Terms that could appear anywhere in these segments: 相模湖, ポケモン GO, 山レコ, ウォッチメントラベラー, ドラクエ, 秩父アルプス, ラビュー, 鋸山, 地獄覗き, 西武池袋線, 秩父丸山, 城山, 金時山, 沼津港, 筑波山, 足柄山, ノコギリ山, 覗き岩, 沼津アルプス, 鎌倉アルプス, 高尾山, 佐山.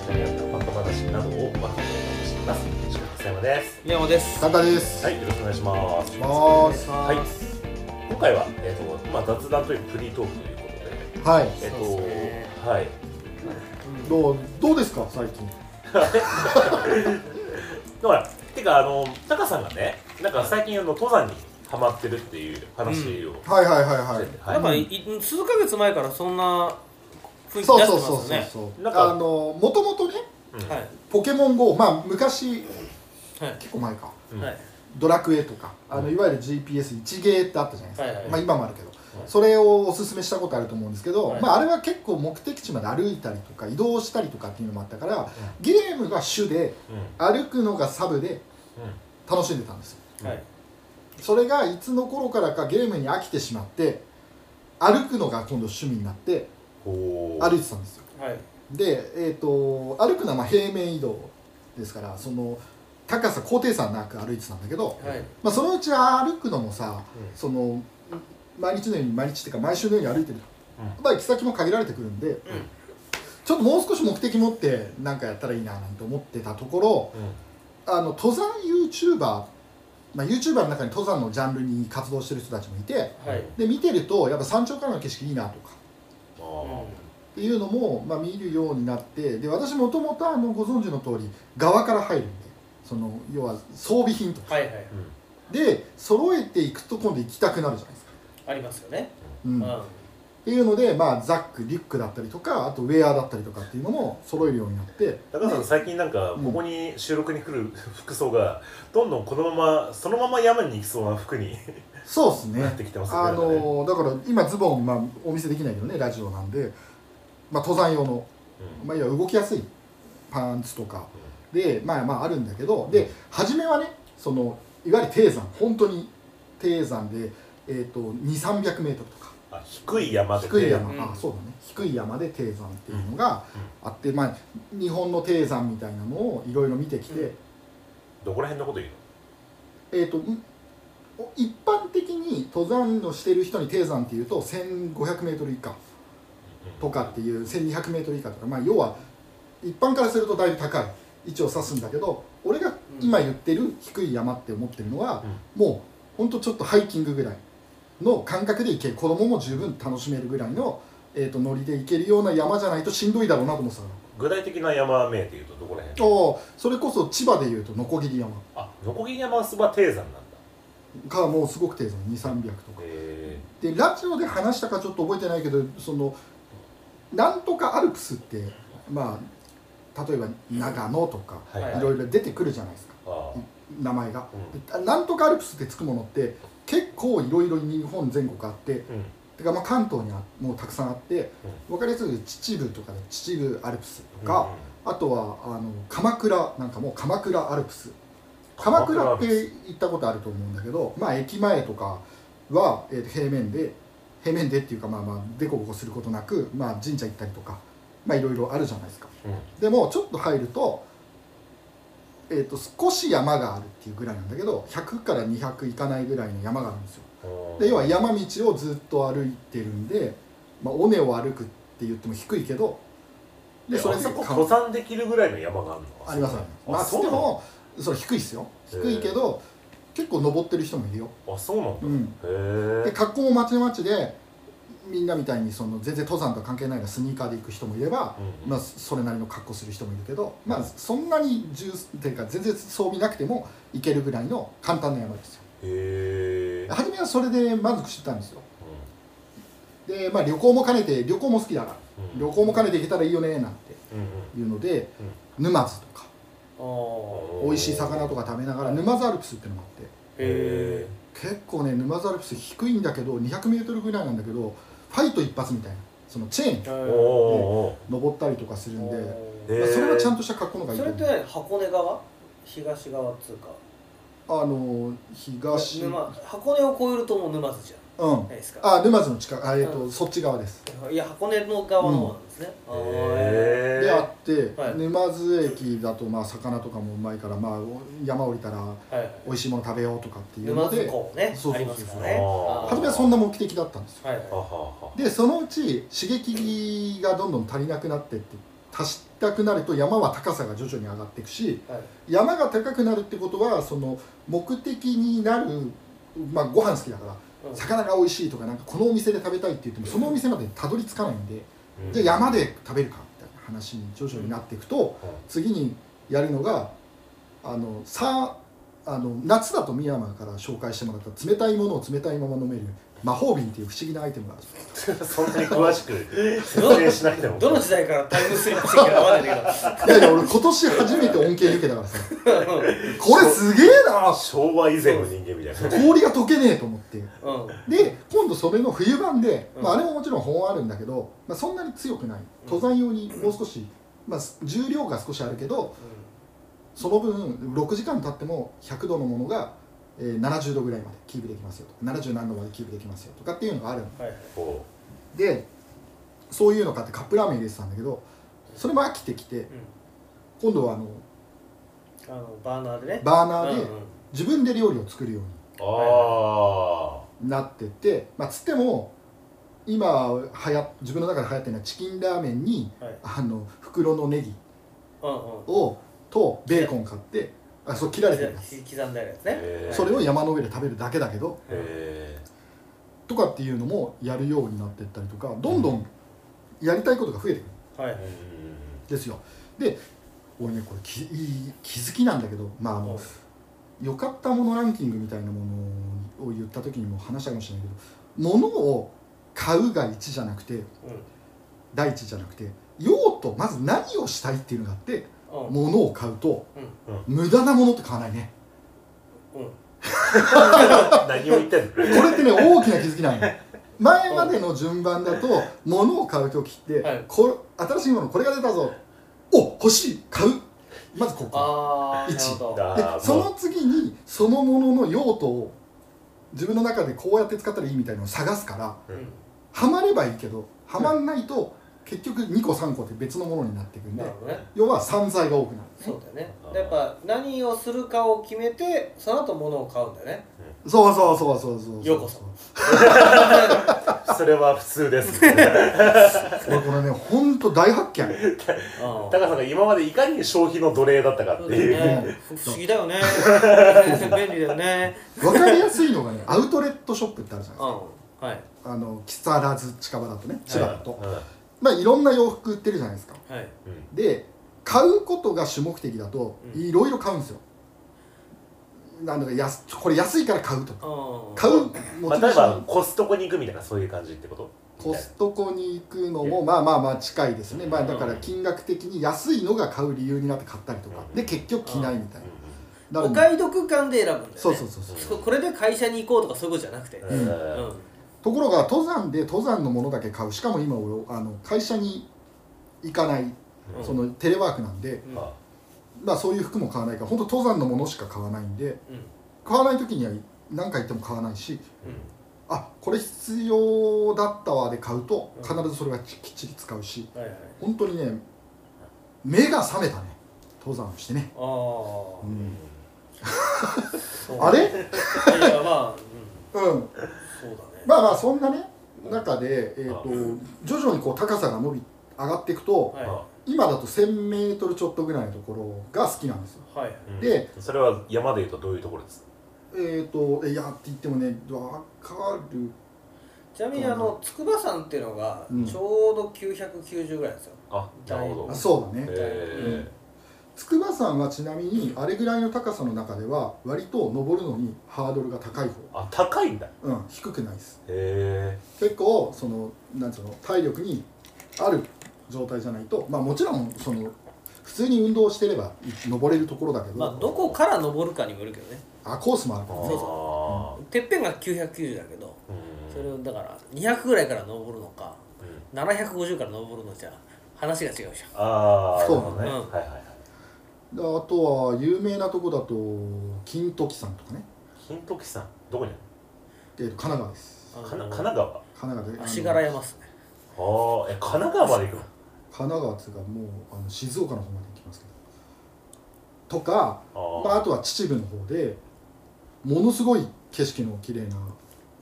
身近にあったバカ話などを分かってお話ししています。佐山です。宮本です。簡単です。はい、よろしくお願いします。はい、今回は、まあ、雑談というフリートークということで、はい、はい、どうですか最近。だから、てかタカさんがね、なんか最近登山にハマってるっていう話を、うん、はいはいはいはい、なんか、うん、数ヶ月前からそんな雰囲気出してますね。なんかもともとね、うん、ポケモン GO、 まあ昔、はい、結構前か、はい、ドラクエとかいわゆる GPS1 ゲーってあったじゃないですか、はいはいはい、まあ今もあるけど、はい、それをおすすめしたことあると思うんですけど、はい、まああれは結構目的地まで歩いたりとか移動したりとかっていうのもあったから、うん、ゲームが主で、うん、歩くのがサブで楽しんでたんですよ、うん、はい、それがいつの頃からかゲームに飽きてしまって歩くのが今度趣味になって歩いてたんですよ、はい、で、歩くのはまあ平面移動ですから、その高さ高低差なく歩いてたんだけど、はい、まあ、そのうち歩くのもさ、うん、その毎日のように毎週のように歩いてる、うん、まあ行き先も限られてくるんで、うん、ちょっともう少し目的持って何かやったらいいななんて思ってたところ、うん、登山 YouTuber、まあ、YouTuber の中に登山のジャンルに活動してる人たちもいて、はい、で見てるとやっぱ山頂からの景色いいなとか、あっていうのも、まあ、見るようになって、で私もともとご存知の通り側から入るんで、その要は装備品とか、はいはい、で揃えていくと今度行きたくなるじゃないですか。ありますよね、うんうん、っていうので、まあ、ザックリュックだったりとか、あとウェアだったりとかっていうのも揃えるようになって。高田さん、最近なんかここに収録に来る服装がどんどんこのままそのまま山に行きそうな服にそうですね、なってきてますよね。だから今ズボン、まあ、お見せできないけどね、ラジオなんで、まあ、登山用の、うん、まあ、いわゆる動きやすいパンツとかで、まあまああるんだけど、で、うん、初めはね、そのいわゆる低山、本当に低山で、200〜300メートルとか、あ、低い山で低い山、うん、あ、そうだね、低い山で低山っていうのがあって、うん、まあ日本の低山みたいなのをいろいろ見てきて、うん、どこら辺のこと言うの？一般的に登山をしてる人に低山っていうと 1500メートル以下とかっていう、1200メートル以下とか、まあ要は一般からするとだいぶ高い位置を指すんだけど、俺が今言ってる低い山って思ってるのは、うん、もうほんとちょっとハイキングぐらいの感覚で行ける、子供も十分楽しめるぐらいの、ノリで行けるような山じゃないとしんどいだろうなと思ってたの。具体的な山名っていうとどこら辺？それこそ千葉でいうと鋸山。あ、鋸山はすば低山なんだ。かもうすごく低山、200〜300とか。でラジオで話したかちょっと覚えてないけど、そのなんとかアルプスってまあ例えば長野とか、はい、いろいろ出てくるじゃないですか、名前が、うん、なんとかアルプスってつくものって結構いろいろ日本全国あって、うん、てかまあ関東にはもうたくさんあって、うん、分かりやすく秩父とかで秩父アルプスとか、うん、あとは鎌倉なんかも鎌倉アルプス、鎌倉って行ったことあると思うんだけど、まあ駅前とかは平面でっていうか、まあまあデコボコすることなく、まあ神社行ったりとか、まあいろいろあるじゃないですか、うん、でもちょっと入ると、少し山があるっていうぐらいなんだけど、100〜200いかないぐらいの山があるんですよ。で要は山道をずっと歩いてるんで、まあ、尾根を歩くって言っても低いけど、でそれであそこ登山できるぐらいの山があるの？あります、ね、あります。でもそれ低いですよ、低いけど結構登ってる人もいるよ。あ、そうなんだ、うん、で格好もまちまちで、みんなみたいにその全然登山と関係ないがスニーカーで行く人もいれば、うん、まあ、それなりの格好する人もいるけど、まあ、そんなに全然装備なくても行けるぐらいの簡単な山ですよ。へえ。初めはそれで満足してたんですよ、うん、で、まあ、旅行も好きだから、うん、旅行も兼ねて行けたらいいよねなんていうので、うんうん、沼津とか、うん、美味しい魚とか食べながら沼津アルプスってのもあって、へえ。結構ね、沼津アルプス低いんだけど 200メートル ぐらいなんだけど、ファイト一発みたいなそのチェーンで登ったりとかするんで、まあ、それはちゃんとした格好のがいい。それって箱根側、東側っていうか、東箱根を越えるともう沼津じゃん、うん、ないですか。あ、沼津の近く、うん、そっち側です。いや、箱根の側の方なんですね、うん、であって、はい、沼津駅だとまあ魚とかもうまいから、まあ、山降りたら美味しいもの食べようとかっていうので、沼津港ね、そうそうそう、ありますからね。初めはそんな目的だったんですよ、はいはい、でそのうち刺激がどんどん足りなくなってって、走ったくなると山は高さが徐々に上がっていくし、はい、山が高くなるってことはその目的になる、まあ、ご飯好きだから、うん、魚が美味しいとか、 なんかこのお店で食べたいって言ってもそのお店までたどり着かないんで、うん、じゃあ山で食べるかみたいな話に徐々になっていくと、うん、次にやるのが夏だと深山から紹介してもらった冷たいものを冷たいまま飲める魔法瓶っていう不思議なアイテムがあるんですそんなに詳しく説明しないでもどの時代からタイムスリップしてるか分かんないんだけどいやいや俺今年初めて恩恵受けたからさこれすげえな昭和以前の人間みたいな氷が溶けねえと思って、うん、で今度それの冬版で、まあ、あれももちろん本あるんだけど、まあ、そんなに強くない登山用にもう少し、まあ、重量が少しあるけど、うん、その分6時間経っても100度のものが70度ぐらいまでキープできますよとか70何度までキープできますよとかっていうのがあるの、はい、でそういうの買ってカップラーメン入れてたんだけどそれも飽きてきて、うん、今度はバーナーでねバーナーで自分で料理を作るようになってて、うん、まあつっても今自分の中で流行ってるのはチキンラーメンに、はい、袋のネギを、うん、とベーコン買って。あ、そう切られてる刻んだやつねそれを山の上で食べるだけだけどとかっていうのもやるようになっていったりとかどんどんやりたいことが増えてくる、はい、ですよで俺ねこれ気づきなんだけどまあ良かったものランキングみたいなものを言った時にも話したかもしれないけど物を買うが1じゃなくて、うん、第一じゃなくて用途まず何をしたいっていうのがあって。物を買うと、うん、無駄なものって買わないね、うん、何を言ってんのこれってね大きな気づきなんよ前までの順番だと物を買う時って、はい、新しいものこれが出たぞお欲しい買うまずここ1でその次にそのものの用途を自分の中でこうやって使ったらいいみたいなのを探すから、うん、はまればいいけどはまんないと、うん結局2個3個って別のものになっていくんで、ね、要は散財が多くなる、ね、そうだねやっぱ何をするかを決めてその後物を買うんだね、うん、そうそうそうそうそうようこそそれは普通ですね俺これねほんと大発見高さんが今までいかに消費の奴隷だったかっていう不思議だよね便利だよね分かりやすいのがねアウトレットショップってあるじゃないですか、はい、木更津近場だとね千葉だと、はいはいまあ、いろんな洋服売ってるじゃないですか、はい、で買うことが主目的だといろいろ買うんですよ、うん、なんだかこれ安いから買うとか買うモチベーション、まあ、例えばコストコに行くみたいなそういう感じってことコストコに行くのもまあまあまあ近いですね、うんまあ、だから金額的に安いのが買う理由になって買ったりとか、うん、で結局着ないみたいな、うんお買い得感で選ぶんだよねそうそうそうそうこれで会社に行こうとかそういうことじゃなくて、うんうんところが登山のものだけ買うしかも今俺会社に行かない、うん、そのテレワークなんで、うん、まあそういう服も買わないから本当登山のものしか買わないんで、うん、買わない時には何回行っても買わないし、うん、あこれ必要だったわで買うと必ずそれはきっちり使うし、うんはいはい、本当にね目が覚めたね登山をしてねあ、うん、あれいやまあうん、うん、そうだまあまあそんなね中で、徐々にこう高さが上がっていくと、はい、今だと 1,000m ちょっとぐらいのところが好きなんですよ、はい、で、うん、それは山でいうとどういうところですかいやって言ってもね分かるちなみに筑波山っていうのがちょうど990ぐらいですよ、うん、あなるほどそうだね筑波山はちなみにあれぐらいの高さの中では割と登るのにハードルが高い方あ高いんだうん低くないですへえ結構そのなんつうの体力にある状態じゃないとまあもちろんその普通に運動してれば登れるところだけどまあどこから登るかにもよるけどねあコースもあるからねそうそう、うん、てっぺんが990だけどそれをだから200ぐらいから登るのか、うん、750から登るのじゃ話が違うじゃんああそうだね、うん、はいはいあとは有名なとこだと金時山とかね金時山どこにある神奈川です神奈川で足柄山っすねああ神奈川まで行くの神奈川っていうかもう静岡の方まで行きますけどとか まあ、あとは秩父の方でものすごい景色の綺麗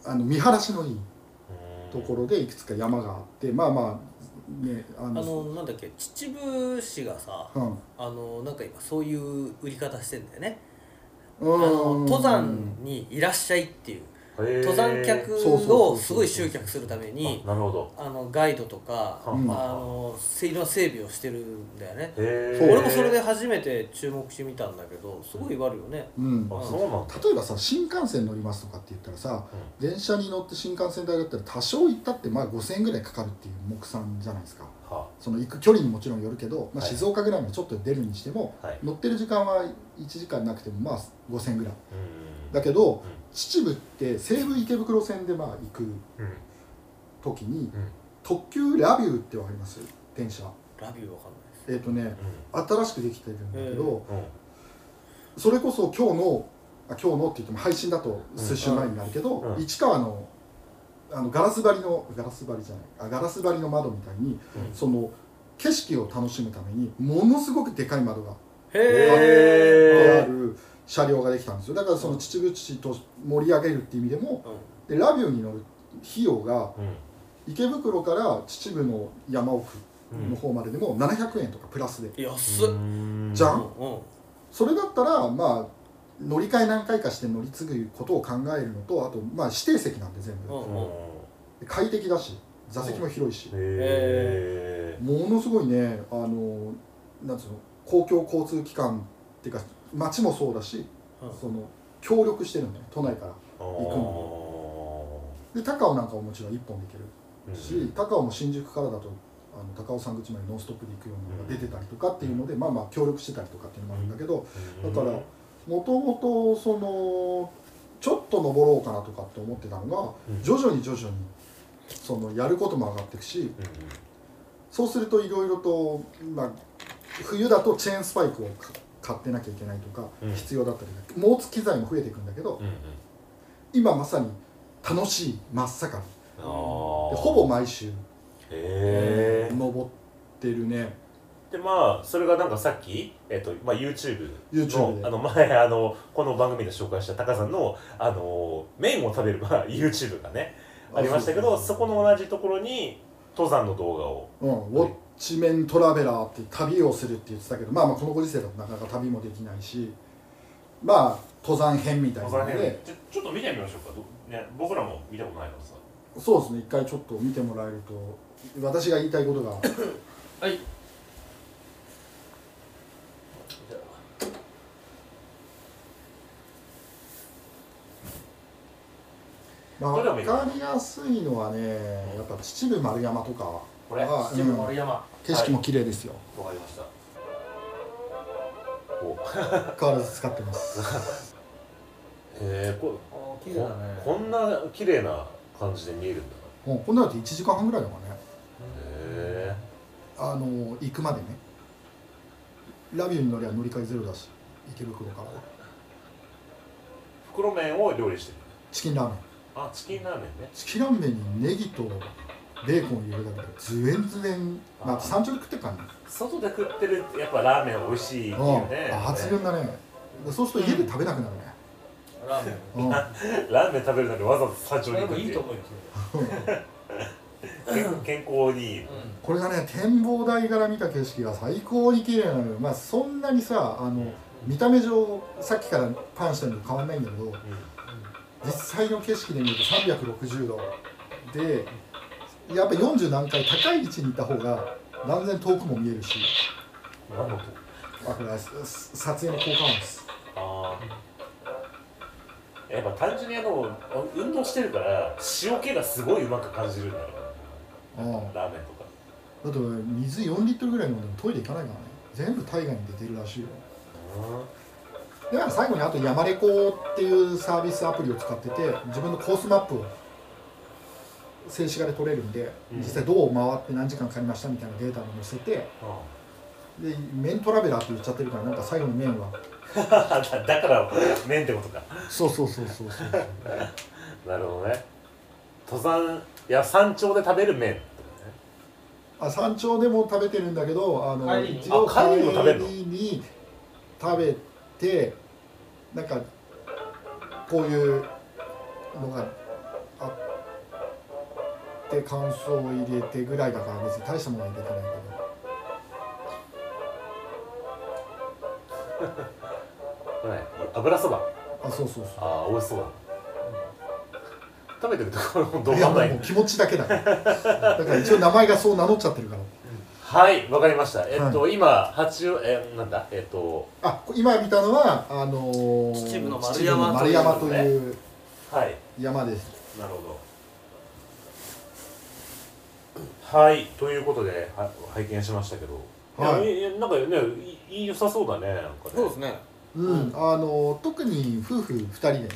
な見晴らしのいいところでいくつか山があって、まあまあね、なんだっけ、秩父市がさ、うん、なんか今そういう売り方してんだよね。登山にいらっしゃいっていう、登山客をすごい集客するためにガイドとか、うん、いろんな整備をしてるんだよね。俺もそれで初めて注目してみたんだけど、すごい悪いよね。例えばさ、新幹線乗りますとかって言ったらさ、うん、電車に乗って新幹線代だったら多少行ったってまあ 5,000 円ぐらいかかるっていう目算じゃないですか。その行く距離にもちろんよるけど、まあ、静岡ぐらいもちょっと出るにしても、はい、乗ってる時間は1時間なくてもまあ 5,000 円ぐらいだけど、うん、秩父って西武池袋線でまあ行く時に、うん、特急ラビューってわかります？電車ラビューわかんないです。ね、うん、新しくできてるんだけど、それこそ今日のって言っても配信だと数週前になるけど、うん、市川のガラス張りの窓みたいに、うん、その景色を楽しむためにものすごくでかい窓がある車両ができたんですよ。だからその秩父市と盛り上げるっていう意味でも、うん、でラビューに乗る費用が、うん、池袋から秩父の山奥の方まででも700円とかプラスで、安っじゃん、うん、それだったらまあ乗り換え何回かして乗り継ぐことを考えるのと、あとまあ指定席なんで全部、快適だし座席も広いし、ものすごいね、なんつうの、公共交通機関っていうか街もそうだし、うん、その協力してるんだよ、都内から行くので。高尾なんかももちろん1本で行けるし、高尾も新宿からだと高尾山口までノンストップで行くようなのが出てたりとかっていうので、まあまあ協力してたりとかっていうのもあるんだけど、だから。もともとそのちょっと登ろうかなとかって思ってたのが、うん、徐々にそのやることも上がっていくし、うん、そうするといろいろと、まあ、冬だとチェーンスパイクを買ってなきゃいけないとか、うん、必要だったり持つ機材も増えていくんだけど、うん、今まさに楽しい真っ盛りでほぼ毎週登ってるね。でまあ、それがなんかさっき、YouTube の、前この番組で紹介したタカさんの、麺を食べる、まあ、YouTube がねありましたけど、そこの同じところに登山の動画を、ウォッチメントラベラーって旅をするって言ってたけど、まあまあこのご時世だとなかなか旅もできないし、まあ登山編みたいなのでちょっと見てみましょうか、ね、僕らも見たことないからさ。そうですね、一回ちょっと見てもらえると私が言いたいことがはい、まあ、分かりやすいのはね、やっぱ秩父丸山とか、これ、秩父丸山、景色も綺麗ですよ。わかりました。変わらず使ってます。こんな綺麗な感じで見えるんだ。こんなのって1時間半ぐらいだからね。行くまでね。ラビューに乗りゃ乗り換えゼロだし、池袋から。袋麺を料理してる。チキンラーメン。あ、チキンラーメンね。チキンラーメンにネギとベーコンを入れるだけでずえんずえん、まあ山頂で食ってるからね。外で食ってるやっぱラーメンは美味しいっていうね。発言だね。そうすると家で食べなくなるね。ラーメン。ラーメン食べるのにわざわざ山頂に行くっていう。いいと思います。健康にいい。これがね、展望台から見た景色が最高に綺麗なのよ。まあそんなにさ、見た目上さっきからパンしたのと変わんないんだけど。実際の景色で見ると360度で、やっぱ40何回高い位置にいた方が断然遠くも見えるし、あ、これ撮影の効果音です。ああ、やっぱ単純に運動してるから塩気がすごいうまく感じるんだろうね。ラーメンとかだと水4リットルぐらい飲んでもトイレ行かないからね、全部体外に出てるらしいよ。では最後にあと山レコっていうサービスアプリを使ってて、自分のコースマップを静止画で撮れるんで、実際どう回って何時間かかりましたみたいなデータを載せて、で麺トラベラーって言っちゃってるから、なんか最後の麺はだから麺ってことか。そうなるほどね。登山、いや山頂で食べる麺、あ、山頂でも食べてるんだけど、一度帰りに食べてで、なんかこういうのがあっって乾燥を入れてぐらいだから別に大したものは入れてないけどこれ油そば、あ、そうそうそう、ああ美味しそうだ、食べてるところもどうかない、もう気持ちだけだから、だから一応名前がそう名乗っちゃってるから。はい、わかりました。はい、今八王なんだ、あ、今見たのは秩父の丸山という山です。なるほど。はい、ということで拝見しましたけど、はい、なんかね、良さそうだね、なんかね。そうですね。うん、特に夫婦2人でね、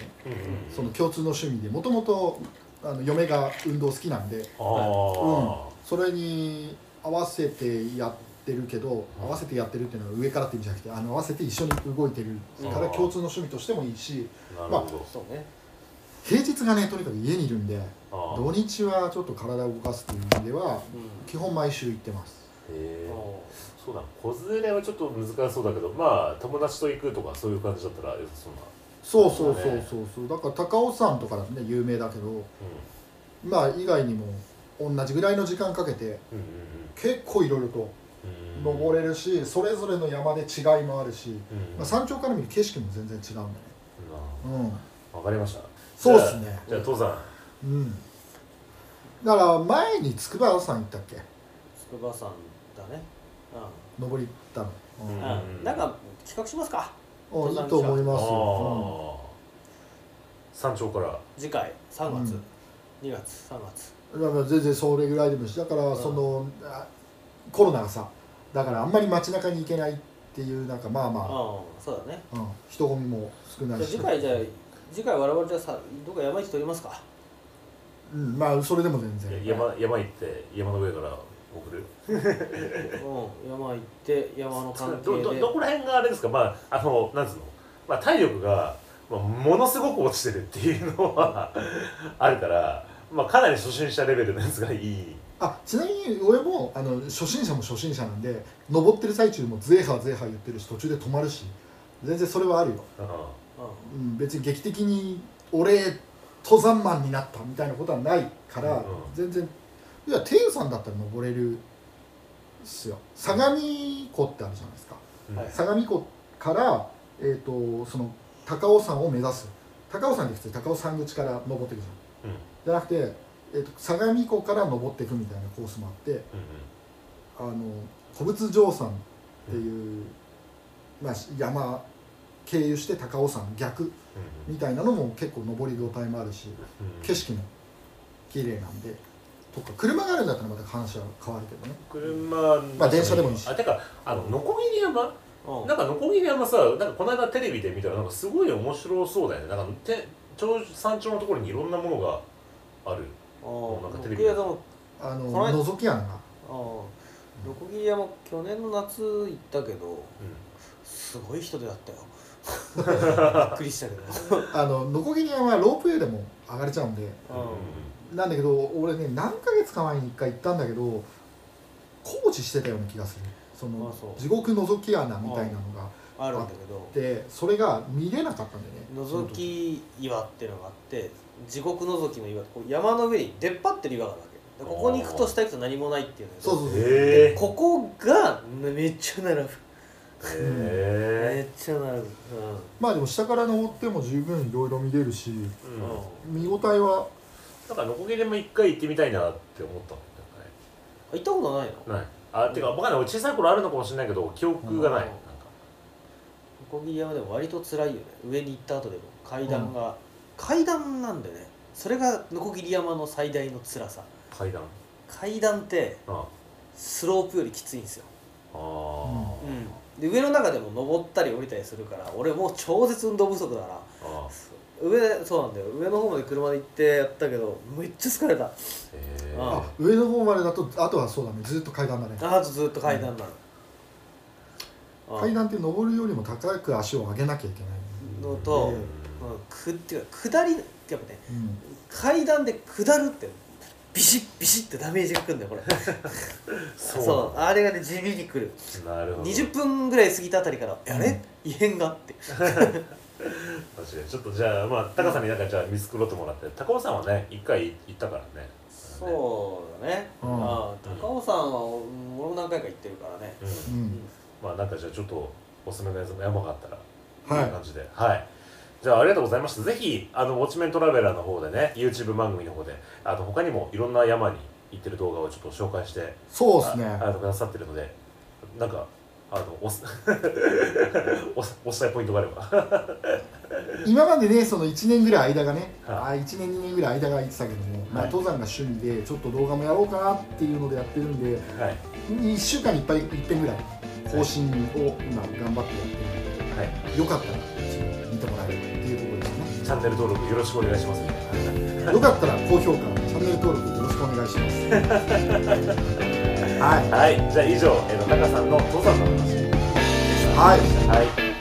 その共通の趣味で、もともと嫁が運動好きなんで、うん、それに合わせてやってるけど、合わせてやってるっていうのは上からって意味じゃなくて、合わせて一緒に動いてるから共通の趣味としてもいいし、まあ平日がねとにかく家にいるんで、土日はちょっと体を動かすっていう意味では基本毎週行ってます。そうだ、子連れはちょっと難しそうだけど、まあ友達と行くとかそういう感じだったら良さそうな。そうそうそうそうそう、だから高尾山とかだとね有名だけど、うん、まあ以外にも同じぐらいの時間かけて結構いろいろと登れるし、それぞれの山で違いもあるし、まあ、山頂から見る景色も全然違うんだね。うん、わかりました。そうですね。じゃあ登山、うん、だから前に筑波山行ったっけ。筑波山だね、登りたの。なんか企画しますか。いいと思いますよ。山頂から。次回3月、2月、3月。だから全然それぐらいでもし、だからそのコロナがさ、だからあんまり街中に行けないっていう、なんかまあまあ。そうだね。人混みも少ないし。次回我々じゃさ、どこか山行き取りますか。うん、まあそれでも全然。山行って山の上から。送る。山行って山の関係で。どこら辺があれですか。まあなんつうの、まあ体力が、まあ、ものすごく落ちてるっていうのはあるから、まあかなり初心者レベルのやつがいい。あ、ちなみに俺も初心者も初心者なんで、登ってる最中もゼーハーゼーハー言ってるし、途中で止まるし、全然それはあるよ。うん、別に劇的に俺登山マンになったみたいなことはないから、全然。いや、低山だったら登れるっすよ。相模湖ってあるじゃないですか、相模湖から、その高尾山を目指す。高尾山って普通高尾山口から登っていくじゃん、じゃなくて、相模湖から登っていくみたいなコースもあって、古物城山っていう、まあ、山経由して高尾山逆みたいなのも結構登り動態もあるし、景色も綺麗なんで。とか車があるんだったらまた話は変わるけどね。車、まあ電車でもいいし。あ、てかノコギリ山、なんかノコギリ山さ、なんかこの間テレビで見たらなんかすごい面白そうだよね。なんか山頂のところにいろんなものがある。なんかテレビで覗き穴が。ノコギリ山去年の夏行ったけど、すごい人出だったよ。びっくりしたけど。ノコギリ山はロープウェイでも上がれちゃうんで。なんだけど俺ね、何ヶ月か前に1回行ったんだけど工事してたような気がする。その地獄覗き穴みたいなのがあるんだけど、それが見れなかったんだよね。覗き岩っていうのがあって、地獄覗きの岩、山の上に出っ張ってる岩があるわけ。ここに行くと下行くと何もないっていうの。そうそうそう。ここがめっちゃ並ぶ。めっちゃ並ぶ。まあでも下から登っても十分いろいろ見れるし、見応えは。だからノコギリも一回行ってみたいなって思ったんだよね。行ったことないの？ない。あ、てか僕はね、小さい頃あるのかもしれないけど記憶がない。なんかノコギリ山でも割と辛いよね。上に行った後でも階段が、階段なんでね。それがノコギリ山の最大の辛さ。階段。階段ってスロープよりきついんですよ。で上の中でも登ったり降りたりするから、俺もう超絶運動不足だから。そうなんだよ、上の方まで車で行ってやったけどめっちゃ疲れた。あ、上の方までだとあとはそうだね、ずっと階段だね。あとずっと階段だね。階段って登るよりも高く足を上げなきゃいけないのと、下りやっぱね、階段で下るってビシッビシッってダメージがくるんだよこれ。そう、あれがね地味にくる。なるほど。20分ぐらい過ぎたあたりからあれ異変があって。確かに。ちょっとじゃあ、まあ高尾山になんかじゃあ見繕ってもらって、高尾山はね一回行ったからね。ね。そうだね。ああ、高尾さんは俺も何回か行ってるからね。まあなんかじゃあちょっとおすすめのやつも山があったらこんな感じで、はい。じゃあありがとうございました。ぜひウォッチメントラベラーの方でね、YouTube 番組の方で他にもいろんな山に行ってる動画をちょっと紹介して、そうですね。くださってるので、なんか。おしたいポイントがあれば今までね、その1年ぐらい間がね、はい、1年2年ぐらい間が空いてたけども、はい、まあ登山が趣味でちょっと動画もやろうかなっていうのでやってるんで、はい、1週間に1回ぐらい更新を今頑張ってやってるので、はい、よかったら見てもらえるっていうところですね。チャンネル登録よろしくお願いします、ね、よかったら高評価、チャンネル登録よろしくお願いしますはい、じゃあ以上、中さんの登山の話でした。はい。